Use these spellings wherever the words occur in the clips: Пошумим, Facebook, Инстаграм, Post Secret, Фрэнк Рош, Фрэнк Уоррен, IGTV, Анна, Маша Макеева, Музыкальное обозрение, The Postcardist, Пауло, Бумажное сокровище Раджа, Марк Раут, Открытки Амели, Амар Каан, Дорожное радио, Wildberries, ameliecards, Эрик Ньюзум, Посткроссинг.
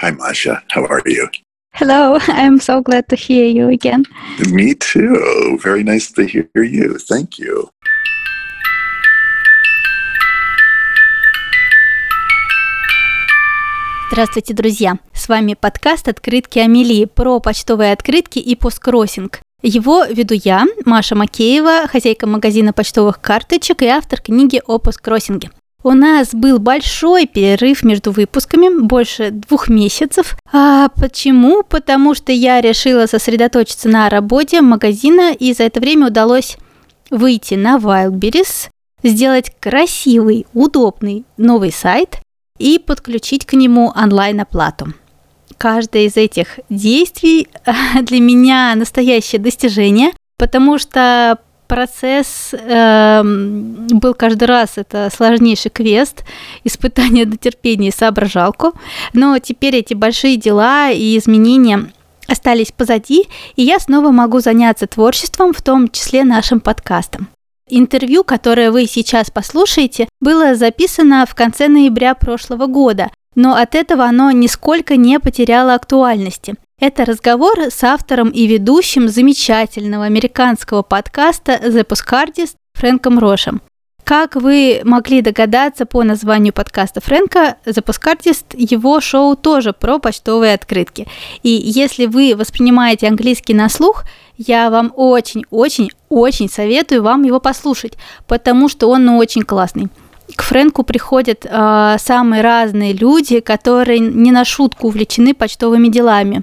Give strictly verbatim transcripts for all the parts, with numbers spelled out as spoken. Hi, Masha. How are you? Hello. I'm so glad to hear you again. Me too. Very nice to hear you. Thank you. Здравствуйте, друзья! С вами подкаст «Открытки Амели» про почтовые открытки и посткроссинг. Его веду я, Маша Макеева, хозяйка магазина почтовых карточек и автор книги о посткроссинге. У нас был большой перерыв между выпусками, больше двух месяцев. А почему? Потому что я решила сосредоточиться на работе магазина, и за это время удалось выйти на Wildberries, сделать красивый, удобный новый сайт и подключить к нему онлайн-оплату. Каждое из этих действий для меня настоящее достижение, потому что процесс э, был каждый раз, это сложнейший квест, испытание до терпения и соображалку, но теперь эти большие дела и изменения остались позади, и я снова могу заняться творчеством, в том числе нашим подкастом. Интервью, которое вы сейчас послушаете, было записано в конце ноября прошлого года, но от этого оно нисколько не потеряло актуальности. Это разговор с автором и ведущим замечательного американского подкаста The Postcardist Фрэнком Рошем. Как вы могли догадаться по названию подкаста Фрэнка, The Postcardist, его шоу тоже про почтовые открытки. И если вы воспринимаете английский на слух, я вам очень-очень-очень советую вам его послушать, потому что он очень классный. К Фрэнку приходят э, самые разные люди, которые не на шутку увлечены почтовыми делами.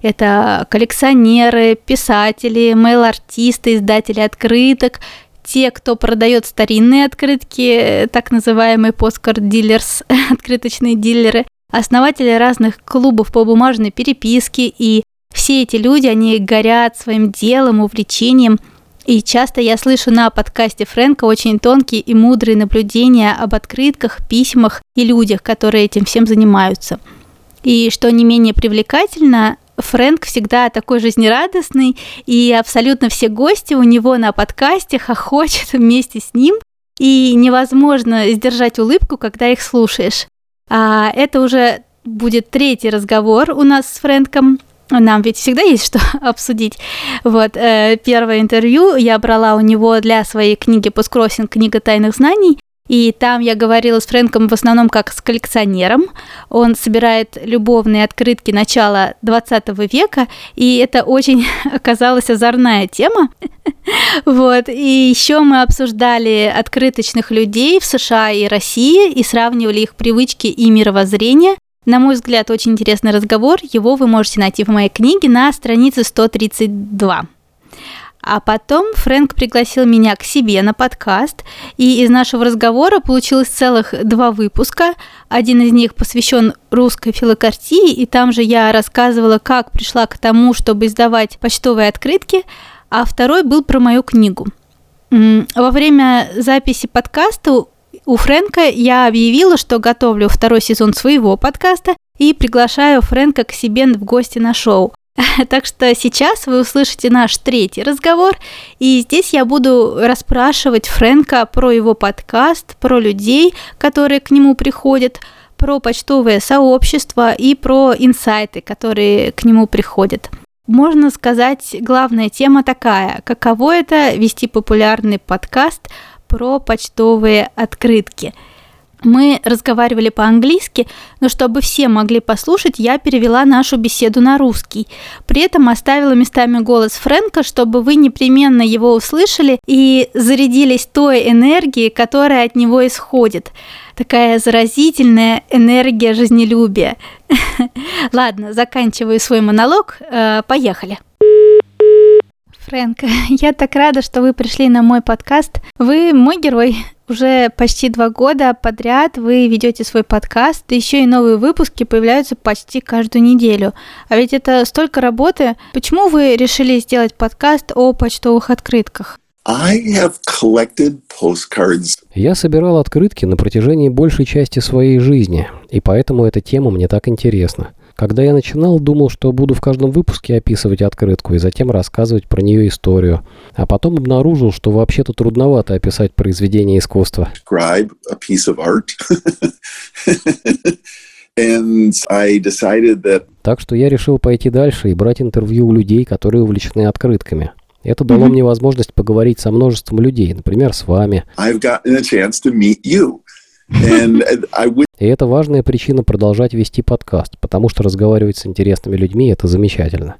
Это коллекционеры, писатели, мейл-артисты, издатели открыток, те, кто продает старинные открытки, так называемые посткарт-дилерс, открыточные дилеры, основатели разных клубов по бумажной переписке. И все эти люди, они горят своим делом, увлечением. И часто я слышу на подкасте Фрэнка очень тонкие и мудрые наблюдения об открытках, письмах и людях, которые этим всем занимаются. И что не менее привлекательно, Фрэнк всегда такой жизнерадостный, и абсолютно все гости у него на подкасте хохочут вместе с ним, и невозможно сдержать улыбку, когда их слушаешь. А это уже будет третий разговор у нас с Фрэнком. Нам ведь всегда есть что обсудить. Вот, э, первое интервью я брала у него для своей книги «Посткроссинг. Книга тайных знаний». И там я говорила с Фрэнком в основном как с коллекционером. Он собирает любовные открытки начала двадцатого века, и это очень оказалась озорная тема. Вот. И еще мы обсуждали открыточных людей в США и России и сравнивали их привычки и мировоззрение. На мой взгляд, очень интересный разговор. Его вы можете найти в моей книге на странице сто тридцать два. А потом Фрэнк пригласил меня к себе на подкаст, и из нашего разговора получилось целых два выпуска. Один из них посвящен русской филокартии, и там же я рассказывала, как пришла к тому, чтобы издавать почтовые открытки, а второй был про мою книгу. Во время записи подкаста у Фрэнка я объявила, что готовлю второй сезон своего подкаста и приглашаю Фрэнка к себе в гости на шоу. Так что сейчас вы услышите наш третий разговор, и здесь я буду расспрашивать Фрэнка про его подкаст, про людей, которые к нему приходят, про почтовое сообщество и про инсайты, которые к нему приходят. Можно сказать, главная тема такая: каково это вести популярный подкаст про почтовые открытки. Мы разговаривали по-английски, но чтобы все могли послушать, я перевела нашу беседу на русский. При этом оставила местами голос Фрэнка, чтобы вы непременно его услышали и зарядились той энергией, которая от него исходит. Такая заразительная энергия жизнелюбия. Ладно, заканчиваю свой монолог. Поехали. Фрэнк, я так рада, что вы пришли на мой подкаст. Вы мой герой. Уже почти два года подряд вы ведете свой подкаст, да еще и новые выпуски появляются почти каждую неделю. А ведь это столько работы. Почему вы решили сделать подкаст о почтовых открытках? I have collected postcards. Я собирал открытки на протяжении большей части своей жизни, и поэтому эта тема мне так интересна. Когда я начинал, думал, что буду в каждом выпуске описывать открытку и затем рассказывать про нее историю. А потом обнаружил, что вообще-то трудновато описать произведение искусства. Так что я решил пойти дальше и брать интервью у людей, которые увлечены открытками. Это дало mm-hmm. мне возможность поговорить со множеством людей, например, с вами. И это важная причина продолжать вести подкаст, потому что разговаривать с интересными людьми – это замечательно.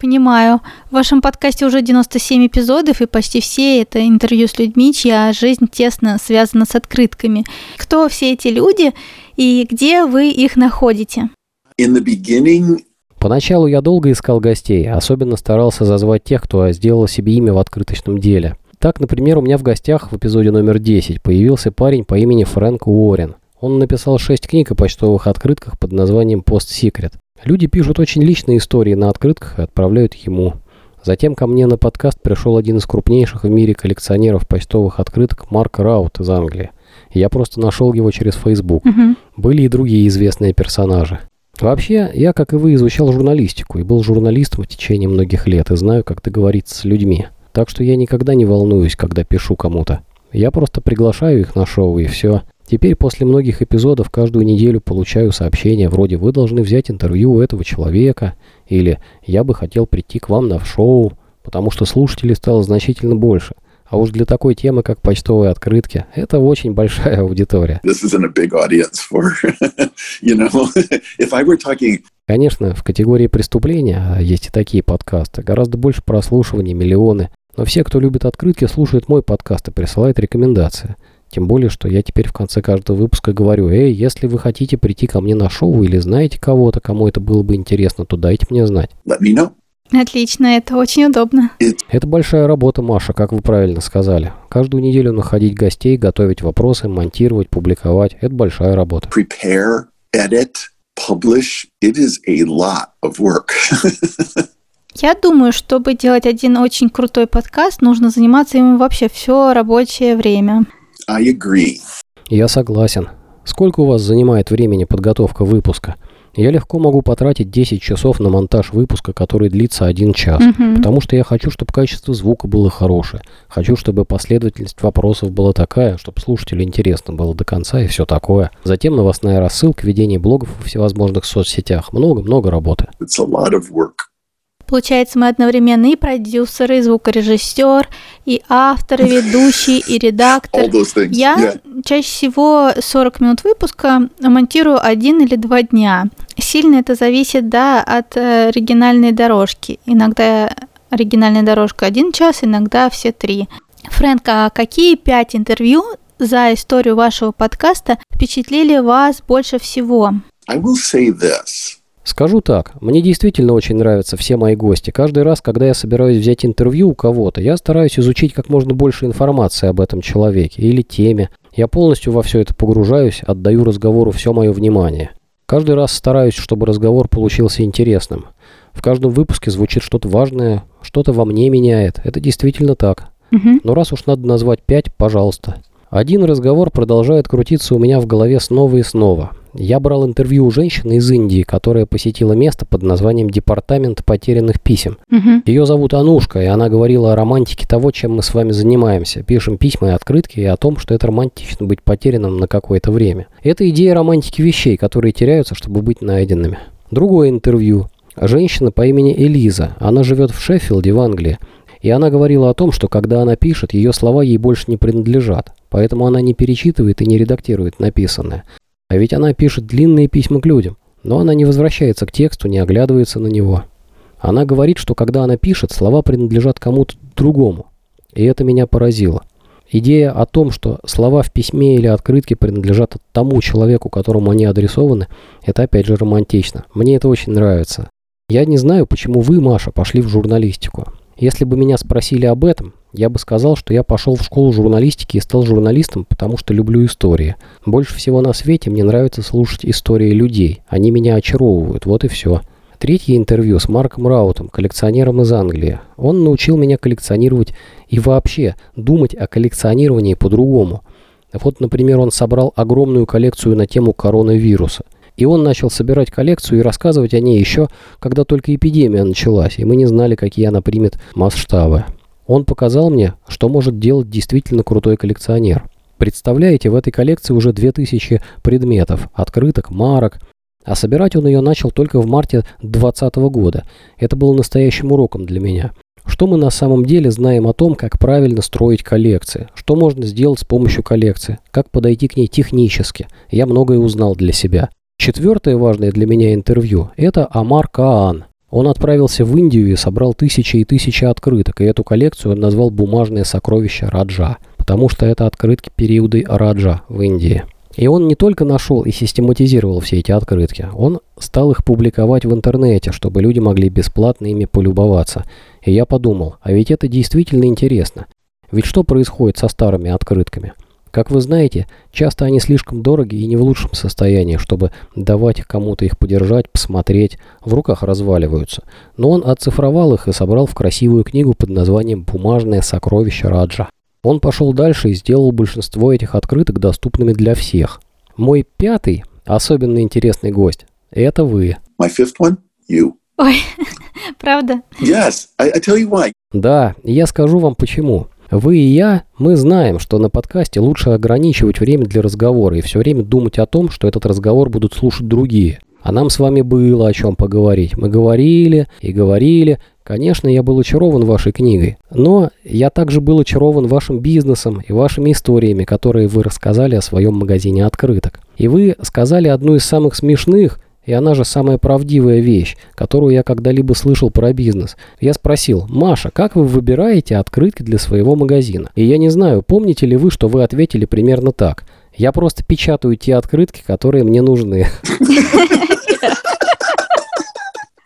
Понимаю. В вашем подкасте уже девяносто семь эпизодов, и почти все это интервью с людьми, чья жизнь тесно связана с открытками. Кто все эти люди и где вы их находите? Поначалу я долго искал гостей, особенно старался зазвать тех, кто сделал себе имя в открыточном деле. Так, например, у меня в гостях в эпизоде номер десять появился парень по имени Фрэнк Уоррен. Он написал шесть книг о почтовых открытках под названием Post Secret. Люди пишут очень личные истории на открытках и отправляют ему. Затем ко мне на подкаст пришел один из крупнейших в мире коллекционеров почтовых открыток Марк Раут из Англии. Я просто нашел его через Facebook. Mm-hmm. Были и другие известные персонажи. Вообще, я, как и вы, изучал журналистику и был журналистом в течение многих лет и знаю, как договориться с людьми. Так что я никогда не волнуюсь, когда пишу кому-то. Я просто приглашаю их на шоу и все. Теперь после многих эпизодов каждую неделю получаю сообщения вроде «Вы должны взять интервью у этого человека» или «Я бы хотел прийти к вам на шоу», потому что слушателей стало значительно больше. А уж для такой темы, как почтовые открытки, это очень большая аудитория. Конечно, в категории преступления, есть и такие подкасты, гораздо больше прослушиваний, миллионы. Но все, кто любит открытки, слушают мой подкаст и присылают рекомендации. Тем более, что я теперь в конце каждого выпуска говорю: «Эй, если вы хотите прийти ко мне на шоу или знаете кого-то, кому это было бы интересно, то дайте мне знать». Отлично, это очень удобно. Это большая работа, Маша, как вы правильно сказали. Каждую неделю находить гостей, готовить вопросы, монтировать, публиковать – это большая работа. Prepare, edit, publish. It is a lot of work. Я думаю, чтобы делать один очень крутой подкаст, нужно заниматься им вообще все рабочее время. I agree. Я согласен. Сколько у вас занимает времени подготовка выпуска? Я легко могу потратить десять часов на монтаж выпуска, который длится один час, mm-hmm. потому что я хочу, чтобы качество звука было хорошее. Хочу, чтобы последовательность вопросов была такая, чтобы слушателю интересно было до конца и все такое. Затем новостная рассылка, ведение блогов во всевозможных соцсетях. Много-много работы. It's a lot of work. Получается, мы одновременно и продюсер, и звукорежиссер, и автор, и ведущий, и редактор. Я yeah. чаще всего сорок минут выпуска монтирую один или два дня. Сильно это зависит, да, от оригинальной дорожки. Иногда оригинальная дорожка один час, иногда все три. Фрэнк, а какие пять интервью за историю вашего подкаста впечатлили вас больше всего? I will say this. Скажу так, мне действительно очень нравятся все мои гости. Каждый раз, когда я собираюсь взять интервью у кого-то, я стараюсь изучить как можно больше информации об этом человеке или теме. Я полностью во все это погружаюсь, отдаю разговору все мое внимание. Каждый раз стараюсь, чтобы разговор получился интересным. В каждом выпуске звучит что-то важное, что-то во мне меняет. Это действительно так. Mm-hmm. Но раз уж надо назвать пять, пожалуйста. Один разговор продолжает крутиться у меня в голове снова и снова. Я брал интервью у женщины из Индии, которая посетила место под названием «Департамент потерянных писем». Угу. Ее зовут Анушка, и она говорила о романтике того, чем мы с вами занимаемся. Пишем письма и открытки, и о том, что это романтично быть потерянным на какое-то время. Это идея романтики вещей, которые теряются, чтобы быть найденными. Другое интервью. Женщина по имени Элиза. Она живет в Шеффилде, в Англии. И она говорила о том, что когда она пишет, ее слова ей больше не принадлежат. Поэтому она не перечитывает и не редактирует написанное. А ведь она пишет длинные письма к людям, но она не возвращается к тексту, не оглядывается на него. Она говорит, что когда она пишет, слова принадлежат кому-то другому. И это меня поразило. Идея о том, что слова в письме или открытке принадлежат тому человеку, которому они адресованы, это опять же романтично. Мне это очень нравится. Я не знаю, почему вы, Маша, пошли в журналистику. Если бы меня спросили об этом, я бы сказал, что я пошел в школу журналистики и стал журналистом, потому что люблю истории. Больше всего на свете мне нравится слушать истории людей. Они меня очаровывают, вот и все. Третье интервью с Марком Раутом, коллекционером из Англии. Он научил меня коллекционировать и вообще думать о коллекционировании по-другому. Вот, например, он собрал огромную коллекцию на тему коронавируса. И он начал собирать коллекцию и рассказывать о ней еще, когда только эпидемия началась, и мы не знали, какие она примет масштабы. Он показал мне, что может делать действительно крутой коллекционер. Представляете, в этой коллекции уже две тысячи предметов, открыток, марок. А собирать он ее начал только в марте двадцатого года. Это было настоящим уроком для меня. Что мы на самом деле знаем о том, как правильно строить коллекции? Что можно сделать с помощью коллекции? Как подойти к ней технически? Я многое узнал для себя. Четвертое важное для меня интервью – это Амар Каан. Он отправился в Индию и собрал тысячи и тысячи открыток, и эту коллекцию он назвал «Бумажное сокровище Раджа», потому что это открытки периода Раджа в Индии. И он не только нашел и систематизировал все эти открытки, он стал их публиковать в интернете, чтобы люди могли бесплатно ими полюбоваться. И я подумал, а ведь это действительно интересно. Ведь что происходит со старыми открытками? Как вы знаете, часто они слишком дороги и не в лучшем состоянии, чтобы давать кому-то их подержать, посмотреть, в руках разваливаются. Но он оцифровал их и собрал в красивую книгу под названием «Бумажное сокровище Раджа». Он пошел дальше и сделал большинство этих открыток доступными для всех. Мой пятый, особенно интересный гость, это вы. My fifth one, you. Ой, правда? Yes, I, I tell you why. Да, я скажу вам почему. Вы и я, мы знаем, что на подкасте лучше ограничивать время для разговора и все время думать о том, что этот разговор будут слушать другие. А нам с вами было о чем поговорить. Мы говорили и говорили. Конечно, я был очарован вашей книгой, но я также был очарован вашим бизнесом и вашими историями, которые вы рассказали о своем магазине открыток. И вы сказали одну из самых смешных, и она же самая правдивая вещь, которую я когда-либо слышал про бизнес. Я спросил: «Маша, как вы выбираете открытки для своего магазина?» И я не знаю, помните ли вы, что вы ответили примерно так: «Я просто печатаю те открытки, которые мне нужны».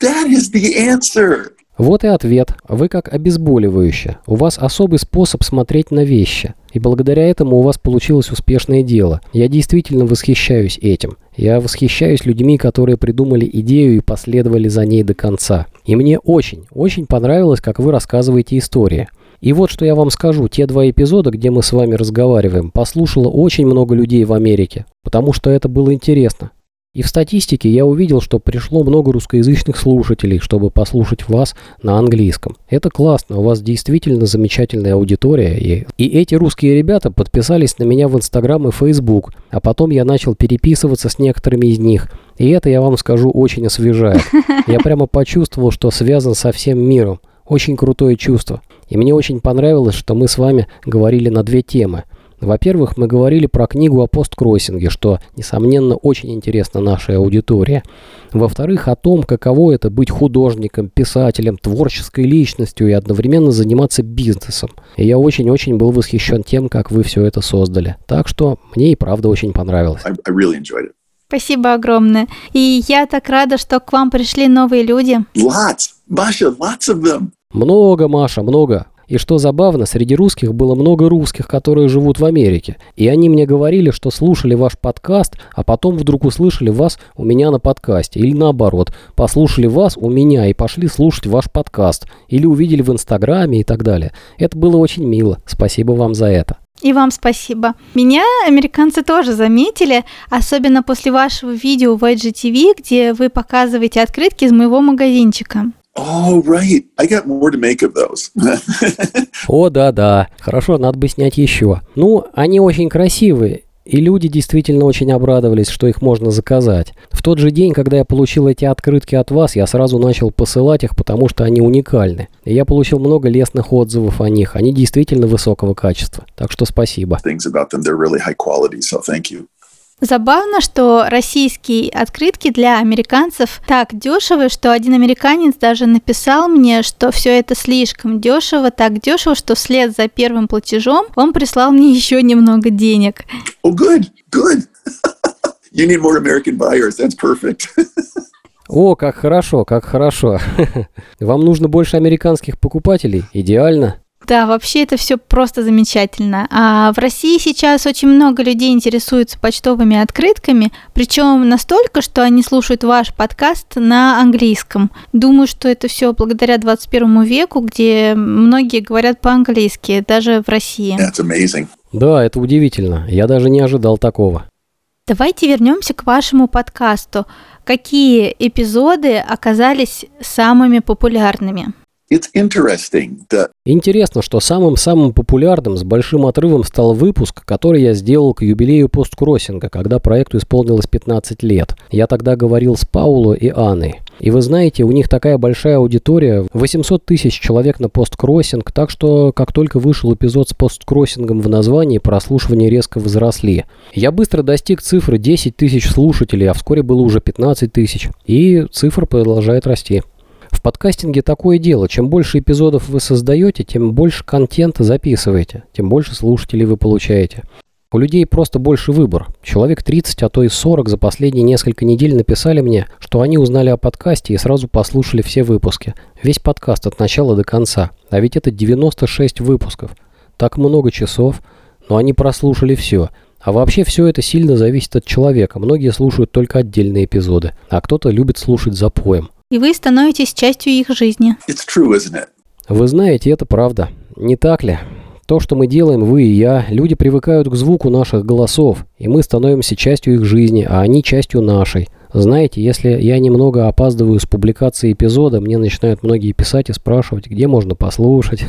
That is the answer. Вот и ответ. Вы как обезболивающее. У вас особый способ смотреть на вещи. И благодаря этому у вас получилось успешное дело. Я действительно восхищаюсь этим. Я восхищаюсь людьми, которые придумали идею и последовали за ней до конца. И мне очень, очень понравилось, как вы рассказываете истории. И вот что я вам скажу. Те два эпизода, где мы с вами разговариваем, послушало очень много людей в Америке, потому что это было интересно. И в статистике я увидел, что пришло много русскоязычных слушателей, чтобы послушать вас на английском. Это классно, у вас действительно замечательная аудитория. И, и эти русские ребята подписались на меня в Инстаграм и Фейсбук, а потом я начал переписываться с некоторыми из них. И это, я вам скажу, очень освежает. Я прямо почувствовал, что связан со всем миром. Очень крутое чувство. И мне очень понравилось, что мы с вами говорили на две темы. Во-первых, мы говорили про книгу о посткроссинге, что, несомненно, очень интересно нашей аудитории. Во-вторых, о том, каково это быть художником, писателем, творческой личностью и одновременно заниматься бизнесом. И я очень-очень был восхищен тем, как вы все это создали. Так что мне и правда очень понравилось. I, I really enjoyed it. Спасибо огромное. И я так рада, что к вам пришли новые люди. Lots. Masha, lots of them. Много, Маша, много. И что забавно, среди русских было много русских, которые живут в Америке. И они мне говорили, что слушали ваш подкаст, а потом вдруг услышали вас у меня на подкасте. Или наоборот, послушали вас у меня и пошли слушать ваш подкаст. Или увидели в Инстаграме и так далее. Это было очень мило. Спасибо вам за это. И вам спасибо. Меня американцы тоже заметили, особенно после вашего видео в ай джи ти ви, где вы показываете открытки из моего магазинчика. Oh, right. I got more to make of those. О, да-да. Хорошо, надо бы снять еще. Ну, они очень красивые, и люди действительно очень обрадовались, что их можно заказать. В тот же день, когда я получил эти открытки от вас, я сразу начал посылать их, потому что они уникальны. И я получил много лестных отзывов о них. Они действительно высокого качества. Так что спасибо. Забавно, что российские открытки для американцев так дешевы, что один американец даже написал мне, что все это слишком дешево, так дешево, что вслед за первым платежом он прислал мне еще немного денег. Oh, good, good. You need more American buyers. That's perfect. О, как хорошо, как хорошо. Вам нужно больше американских покупателей? Идеально. Да, вообще это все просто замечательно. А в России сейчас очень много людей интересуются почтовыми открытками, причем настолько, что они слушают ваш подкаст на английском. Думаю, что это все благодаря двадцать первому веку, где многие говорят по-английски, даже в России. That's amazing. Да, это удивительно. Я даже не ожидал такого. Давайте вернемся к вашему подкасту. Какие эпизоды оказались самыми популярными? Интересно, что самым-самым популярным с большим отрывом стал выпуск, который я сделал к юбилею посткроссинга, когда проекту исполнилось пятнадцать лет. Я тогда говорил с Пауло и Анной. И вы знаете, у них такая большая аудитория, восемьсот тысяч человек на посткроссинг, так что как только вышел эпизод с посткроссингом в названии, прослушивания резко возросли. Я быстро достиг цифры десять тысяч слушателей, а вскоре было уже пятнадцать тысяч, и цифра продолжает расти. В подкастинге такое дело. Чем больше эпизодов вы создаете, тем больше контента записываете, тем больше слушателей вы получаете. У людей просто больше выбор. Человек тридцать, а то и сорок за последние несколько недель написали мне, что они узнали о подкасте и сразу послушали все выпуски. Весь подкаст от начала до конца. А ведь это девяносто шесть выпусков. Так много часов, но они прослушали все. А вообще все это сильно зависит от человека. Многие слушают только отдельные эпизоды, а кто-то любит слушать запоем. И вы становитесь частью их жизни. It's true, isn't it? Вы знаете, это правда. Не так ли? То, что мы делаем, вы и я, люди привыкают к звуку наших голосов, и мы становимся частью их жизни, а они частью нашей. Знаете, если я немного опаздываю с публикацией эпизода, мне начинают многие писать и спрашивать, где можно послушать.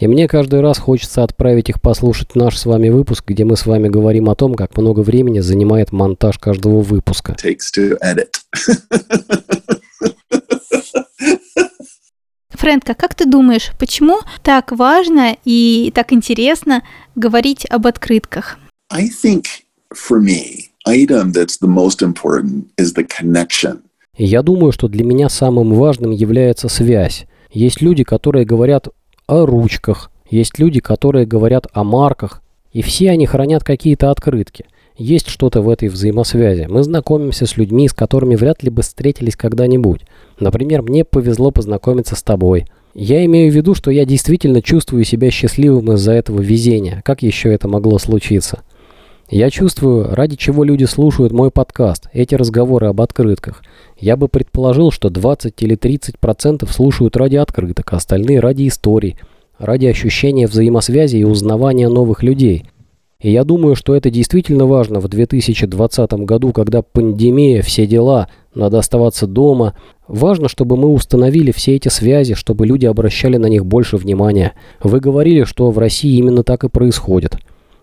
И мне каждый раз хочется отправить их послушать наш с вами выпуск, где мы с вами говорим о том, как много времени занимает монтаж каждого выпуска. Фрэнк, а как ты думаешь, почему так важно и так интересно говорить об открытках? I think for me, item that's the most important is the connection. Я думаю, что для меня самым важным является связь. Есть люди, которые говорят о ручках, есть люди, которые говорят о марках, и все они хранят какие-то открытки. Есть что-то в этой взаимосвязи. Мы знакомимся с людьми, с которыми вряд ли бы встретились когда-нибудь. Например, мне повезло познакомиться с тобой. Я имею в виду, что я действительно чувствую себя счастливым из-за этого везения. Как еще это могло случиться? Я чувствую, ради чего люди слушают мой подкаст, эти разговоры об открытках. Я бы предположил, что двадцать или тридцать процентов слушают ради открыток, а остальные ради историй, ради ощущения взаимосвязи и узнавания новых людей. И я думаю, что это действительно важно в две тысячи двадцатом году, когда пандемия, все дела, надо оставаться дома. Важно, чтобы мы установили все эти связи, чтобы люди обращали на них больше внимания. Вы говорили, что в России именно так и происходит.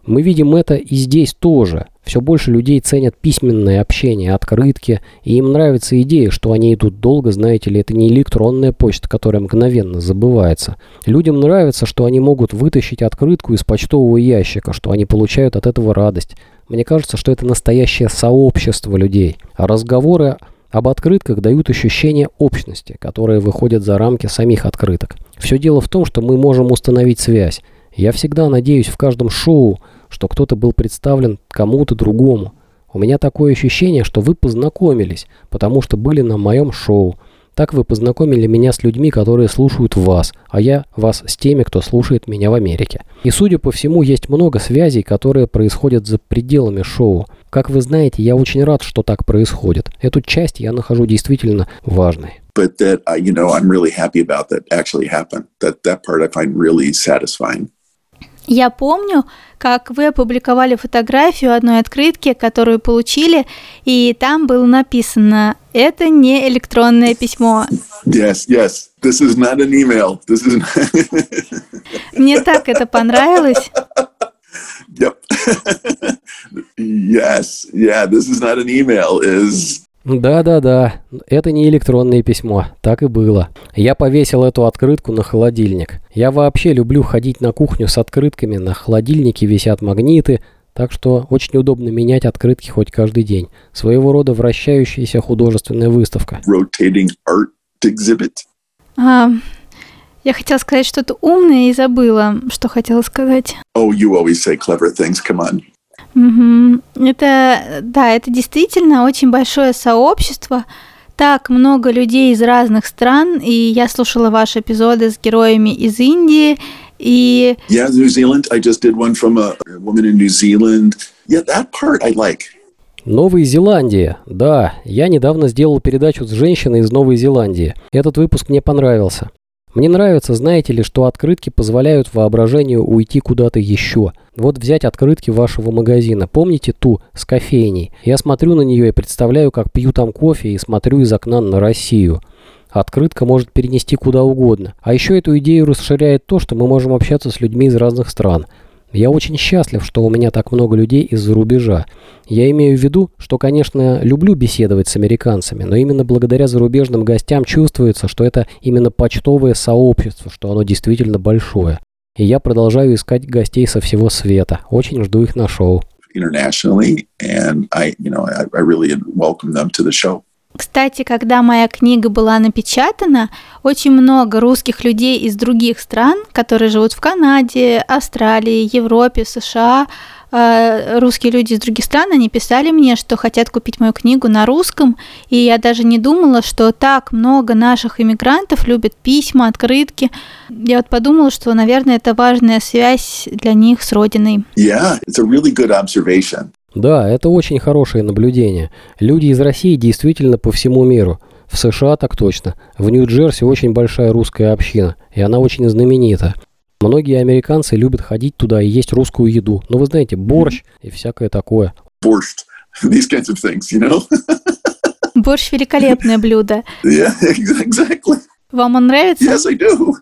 Мы видим это и здесь тоже. Все больше людей ценят письменное общение, открытки, и им нравится идея, что они идут долго, знаете ли, это не электронная почта, которая мгновенно забывается. Людям нравится, что они могут вытащить открытку из почтового ящика, что они получают от этого радость. Мне кажется, что это настоящее сообщество людей. А разговоры об открытках дают ощущение общности, которое выходит за рамки самих открыток. Все дело в том, что мы можем установить связь. Я всегда надеюсь в каждом шоу, что кто-то был представлен кому-то другому. У меня такое ощущение, что вы познакомились, потому что были на моем шоу. Так вы познакомили меня с людьми, которые слушают вас, а я вас с теми, кто слушает меня в Америке. И, судя по всему, есть много связей, которые происходят за пределами шоу. Как вы знаете, я очень рад, что так происходит. Эту часть я нахожу действительно важной. Я помню, как вы опубликовали фотографию одной открытки, которую получили, и там было написано: «Это не электронное письмо». Yes, yes. This is not an email. This is not... Мне так это понравилось. Yep. Yes, yeah. This is not an email. Is... Да-да-да. Это не электронное письмо. Так и было. Я повесил эту открытку на холодильник. Я вообще люблю ходить на кухню с открытками. На холодильнике висят магниты, так что очень удобно менять открытки хоть каждый день. Своего рода вращающаяся художественная выставка. Rotating art exhibit. А, я хотела сказать что-то умное и забыла, что хотела сказать. Oh, you always say clever things. Come on. Угу. Это, да, это действительно очень большое сообщество. Так много людей из разных стран, и я слушала ваши эпизоды с героями из Индии и. Yeah, New Zealand. I just did one from a woman in New Zealand. Yeah, that part I like. Новая Зеландия. Да, я недавно сделал передачу с женщиной из Новой Зеландии. Этот выпуск мне понравился. Мне нравится, знаете ли, что открытки позволяют воображению уйти куда-то еще. Вот взять открытки вашего магазина. Помните ту с кофейней? Я смотрю на нее и представляю, как пью там кофе и смотрю из окна на Россию. Открытка может перенести куда угодно. А еще эту идею расширяет то, что мы можем общаться с людьми из разных стран. Я очень счастлив, что у меня так много людей из-за рубежа. Я имею в виду, что, конечно, люблю беседовать с американцами, но именно благодаря зарубежным гостям чувствуется, что это именно почтовое сообщество, что оно действительно большое. И я продолжаю искать гостей со всего света. Очень жду их на шоу. Кстати, когда моя книга была напечатана, очень много русских людей из других стран, которые живут в Канаде, Австралии, Европе, США, э, русские люди из других стран, они писали мне, что хотят купить мою книгу на русском, и я даже не думала, что так много наших иммигрантов любят письма, открытки. Я вот подумала, что, наверное, это важная связь для них с родиной. Yeah, it's a really good observation. Да, это очень хорошее наблюдение. Люди из России действительно по всему миру. В США так точно. В Нью-Джерси очень большая русская община, и она очень знаменита. Многие американцы любят ходить туда и есть русскую еду. Ну, вы знаете, борщ и всякое такое. Борщ. These kinds of things, you know? Борщ – великолепное блюдо. Yeah, exactly. Вам он нравится? Yes, I do.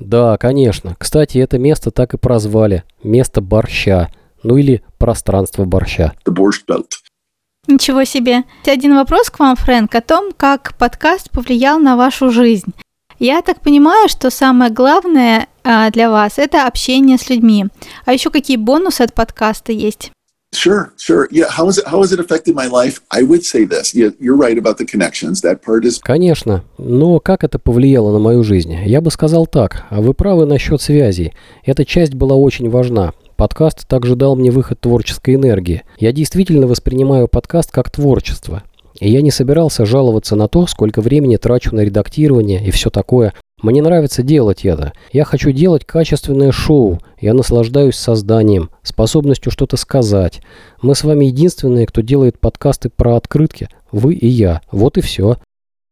Да, конечно. Кстати, это место так и прозвали. Место борща. Ну или пространство борща. Ничего себе. Один вопрос к вам, Фрэнк, о том, как подкаст повлиял на вашу жизнь. Я так понимаю, что самое главное для вас – это общение с людьми. А еще какие бонусы от подкаста есть? Sure, sure. Yeah, how has it, how has it affected my life? I would say this. Yeah, you're right about the connections. That part is... Конечно. Но как это повлияло на мою жизнь? Я бы сказал так. Вы правы насчет связей. Эта часть была очень важна. Подкаст также дал мне выход творческой энергии. Я действительно воспринимаю подкаст как творчество. И я не собирался жаловаться на то, сколько времени трачу на редактирование и все такое. Мне нравится делать это. Я хочу делать качественное шоу. Я наслаждаюсь созданием, способностью что-то сказать. Мы с вами единственные, кто делает подкасты про открытки. Вы и я. Вот и все.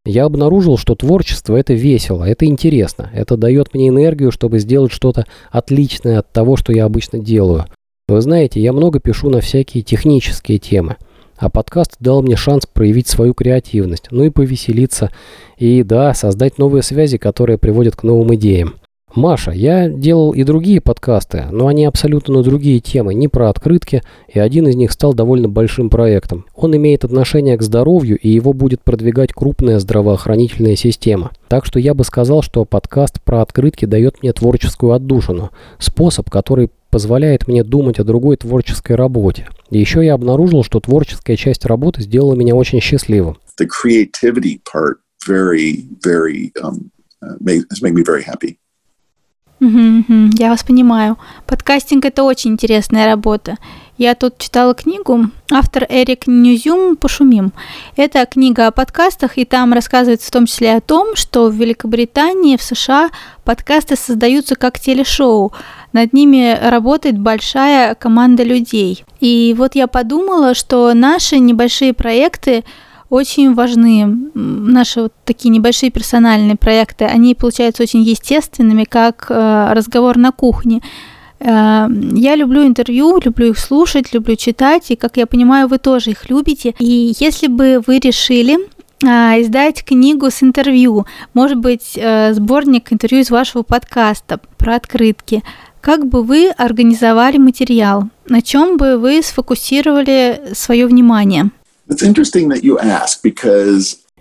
Я обнаружил, что творчество – это весело, это интересно, это дает мне энергию, чтобы сделать что-то отличное от того, что я обычно делаю. Вы знаете, я много пишу на всякие технические темы, а подкаст дал мне шанс проявить свою креативность, ну и повеселиться, и да, создать новые связи, которые приводят к новым идеям. Маша, я делал и другие подкасты, но они абсолютно на другие темы, не про открытки, и один из них стал довольно большим проектом. Он имеет отношение к здоровью, и его будет продвигать крупная здравоохранительная система. Так что я бы сказал, что подкаст про открытки дает мне творческую отдушину, способ, который позволяет мне думать о другой творческой работе. И еще я обнаружил, что творческая часть работы сделала меня очень счастливым. The creativity part very, very, um, make me very happy. Uh-huh, uh-huh. Я вас понимаю. Подкастинг – это очень интересная работа. Я тут читала книгу, автор Эрик Ньюзум «Пошумим». Это книга о подкастах, и там рассказывается в том числе о том, что в Великобритании, в США подкасты создаются как телешоу. Над ними работает большая команда людей. И вот я подумала, что наши небольшие проекты очень важны, наши вот такие небольшие персональные проекты, они получаются очень естественными, как э, разговор на кухне. Э, я люблю интервью, люблю их слушать, люблю читать, и, как я понимаю, вы тоже их любите. И если бы вы решили э, издать книгу с интервью, может быть, э, сборник интервью из вашего подкаста про открытки, как бы вы организовали материал? На чем бы вы сфокусировали свое внимание?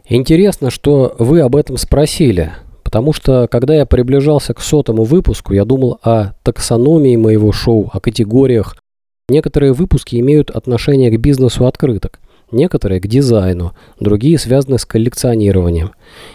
Интересно, что вы об этом спросили, потому что, когда я приближался к сотому выпуску, я думал о таксономии моего шоу, о категориях. Некоторые выпуски имеют отношение к бизнесу открыток, некоторые к дизайну, другие связаны с коллекционированием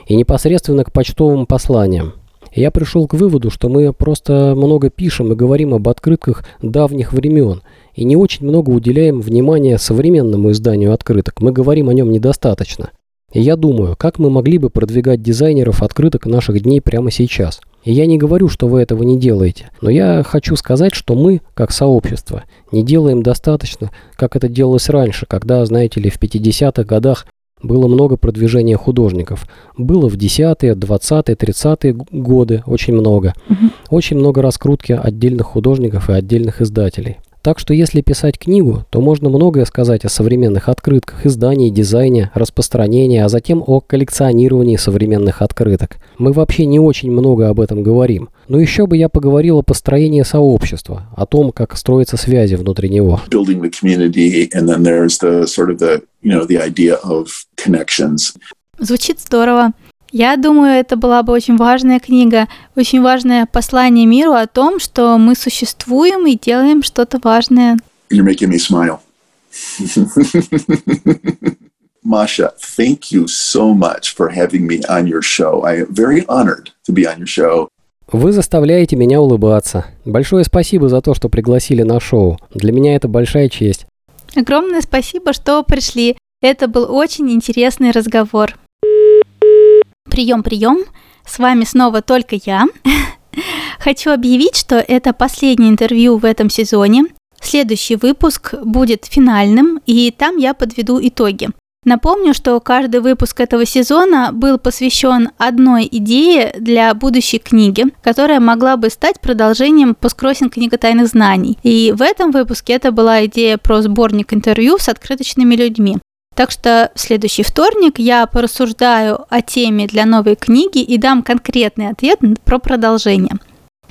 и непосредственно к почтовым посланиям. Я пришел к выводу, что мы просто много пишем и говорим об открытках давних времен и не очень много уделяем внимания современному изданию открыток. Мы говорим о нем недостаточно. И я думаю, как мы могли бы продвигать дизайнеров открыток наших дней прямо сейчас. И я не говорю, что вы этого не делаете, но я хочу сказать, что мы, как сообщество, не делаем достаточно, как это делалось раньше, когда, знаете ли, в пятидесятых годах Было много продвижения художников. Было в десятые, двадцатые, тридцатые годы очень много. Угу. Очень много раскрутки отдельных художников и отдельных издателей. Так что если писать книгу, то можно многое сказать о современных открытках, издании, дизайне, распространении, а затем о коллекционировании современных открыток. Мы вообще не очень много об этом говорим. Но еще бы я поговорил о построении сообщества, о том, как строятся связи внутри него. Звучит здорово. Я думаю, это была бы очень важная книга, очень важное послание миру о том, что мы существуем и делаем что-то важное. You're making me smile. Masha, thank you so much for having me on your show. I am very honored to be on your show. Вы заставляете меня улыбаться. Большое спасибо за то, что пригласили на шоу. Для меня это большая честь. Огромное спасибо, что пришли. Это был очень интересный разговор. Прием, прием. С вами снова только я. Хочу объявить, что это последнее интервью в этом сезоне. Следующий выпуск будет финальным, и там я подведу итоги. Напомню, что каждый выпуск этого сезона был посвящен одной идее для будущей книги, которая могла бы стать продолжением посткроссинг книга тайных знаний. И в этом выпуске это была идея про сборник интервью с открыточными людьми. Так что в следующий вторник я порассуждаю о теме для новой книги и дам конкретный ответ про продолжение.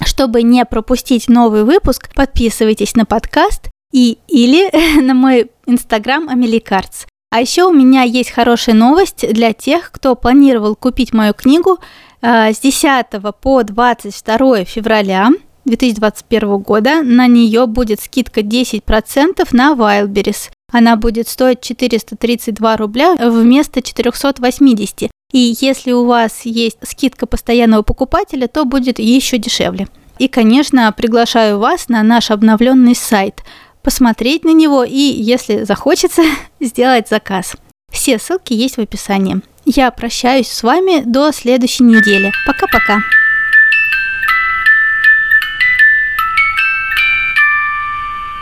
Чтобы не пропустить новый выпуск, подписывайтесь на подкаст и или на мой инстаграм Амеликардс. А еще у меня есть хорошая новость для тех, кто планировал купить мою книгу э, с десятого по двадцать второе февраля две тысячи двадцать первого года. На нее будет скидка десять процентов на Wildberries. Она будет стоить четыреста тридцать два рубля вместо четыреста восемьдесят. И если у вас есть скидка постоянного покупателя, то будет еще дешевле. И, конечно, приглашаю вас на наш обновленный сайт, посмотреть на него и, если захочется, сделать заказ. Все ссылки есть в описании. Я прощаюсь с вами до следующей недели. Пока-пока.